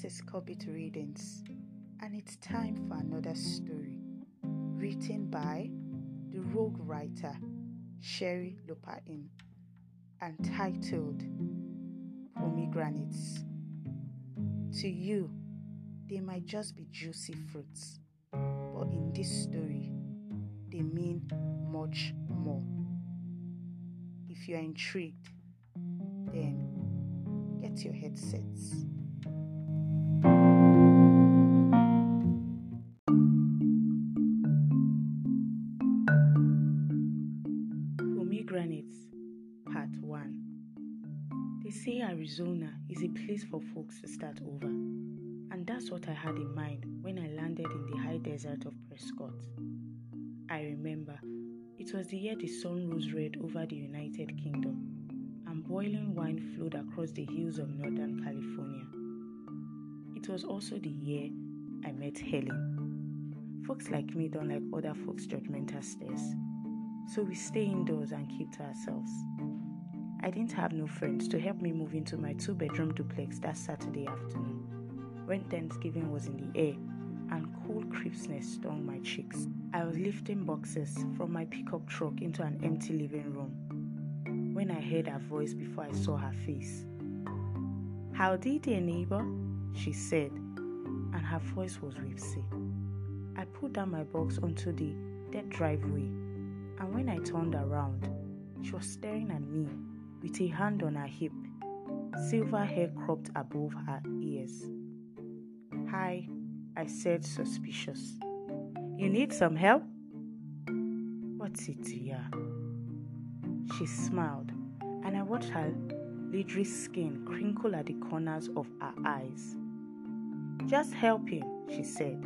This is Corbett Readings, and it's time for another story written by the rogue writer Sherry Lopatin and titled Pomegranates. To you, they might just be juicy fruits, but in this story, they mean much more. If you are intrigued, then get your headsets. Pomegranates, Part 1. They say Arizona is a place for folks to start over, and that's what I had in mind when I landed in the high desert of Prescott. I remember it was the year the sun rose red over the United Kingdom, and boiling wine flowed across the hills of Northern California. It was also the year I met Helen. Folks like me don't like other folks' judgmental stares, so we stay indoors and keep to ourselves. I didn't have no friends to help me move into my two-bedroom duplex that Saturday afternoon, when Thanksgiving was in the air and cold crispness stung my cheeks. I was lifting boxes from my pickup truck into an empty living room when I heard her voice before I saw her face. "Howdy, dear neighbor," she said, and her voice was whimsy. I pulled down my box onto the dead driveway, and when I turned around, she was staring at me with a hand on her hip, silver hair cropped above her ears. "Hi," I said, suspicious. "You need some help?" "What's it, dear?" She smiled, and I watched her leathery skin crinkle at the corners of her eyes. "Just help him," she said.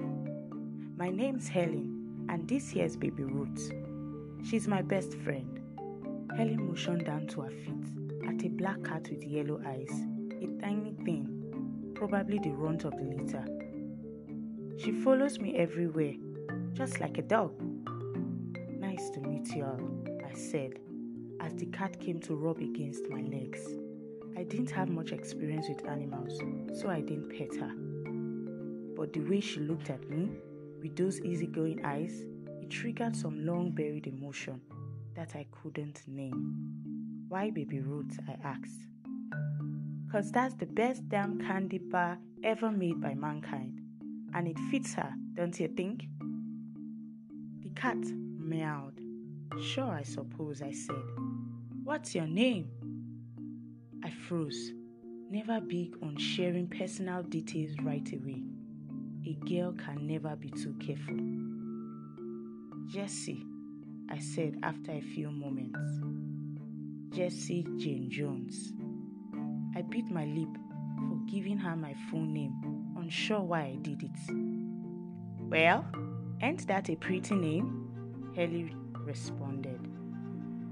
"My name's Helen, and this here's Baby Ruth. She's my best friend." Helen motioned down to her feet at a black cat with yellow eyes, a tiny thing, probably the runt of the litter. "She follows me everywhere, just like a dog." "Nice to meet you all," I said, as the cat came to rub against my legs. I didn't have much experience with animals, so I didn't pet her. But the way she looked at me, with those easygoing eyes, it triggered some long-buried emotion that I couldn't name. "Why Baby Ruth?" I asked. "'Cause that's the best damn candy bar ever made by mankind, and it fits her, don't you think?" The cat meowed. "Sure, I suppose," I said. "What's your name?" I froze, never big on sharing personal details right away. A girl can never be too careful. "Jessie," I said after a few moments. "Jessie Jane Jones." I bit my lip for giving her my full name, unsure why I did it. "Well, ain't that a pretty name?" Helen responded,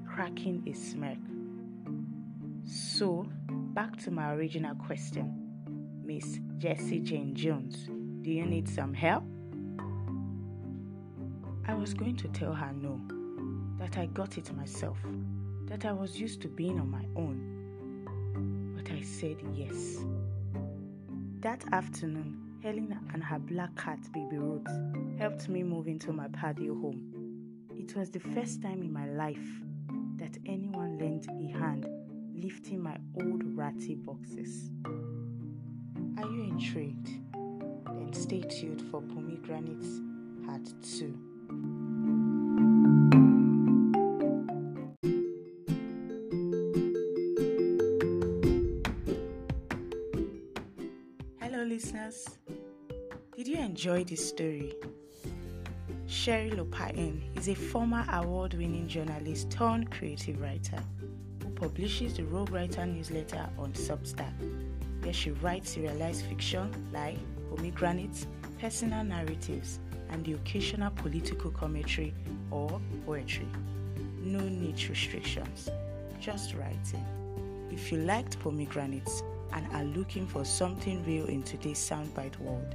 cracking a smirk. "So, back to my original question. Miss Jessie Jane Jones, do you need some help?" I was going to tell her no, that I got it myself, that I was used to being on my own, but I said yes. That afternoon, Helen and her black cat, Baby Ruth, helped me move into my patio home. It was the first time in my life that anyone lent a hand lifting my old ratty boxes. Are you intrigued? Then stay tuned for Pomegranates Part 2. Hello, listeners. Did you enjoy this story? Sherry Lopatin is a former award-winning journalist turned creative writer who publishes the Rogue Writer newsletter on Substack, where she writes serialized fiction like Pomegranates, personal narratives, and the occasional political commentary or poetry. No niche restrictions, just writing. If you liked Pomegranates and are looking for something real in today's soundbite world,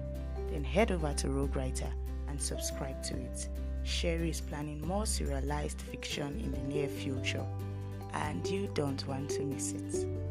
then head over to Rogue Writer and subscribe to it. Sherry is planning more serialized fiction in the near future, and you don't want to miss it.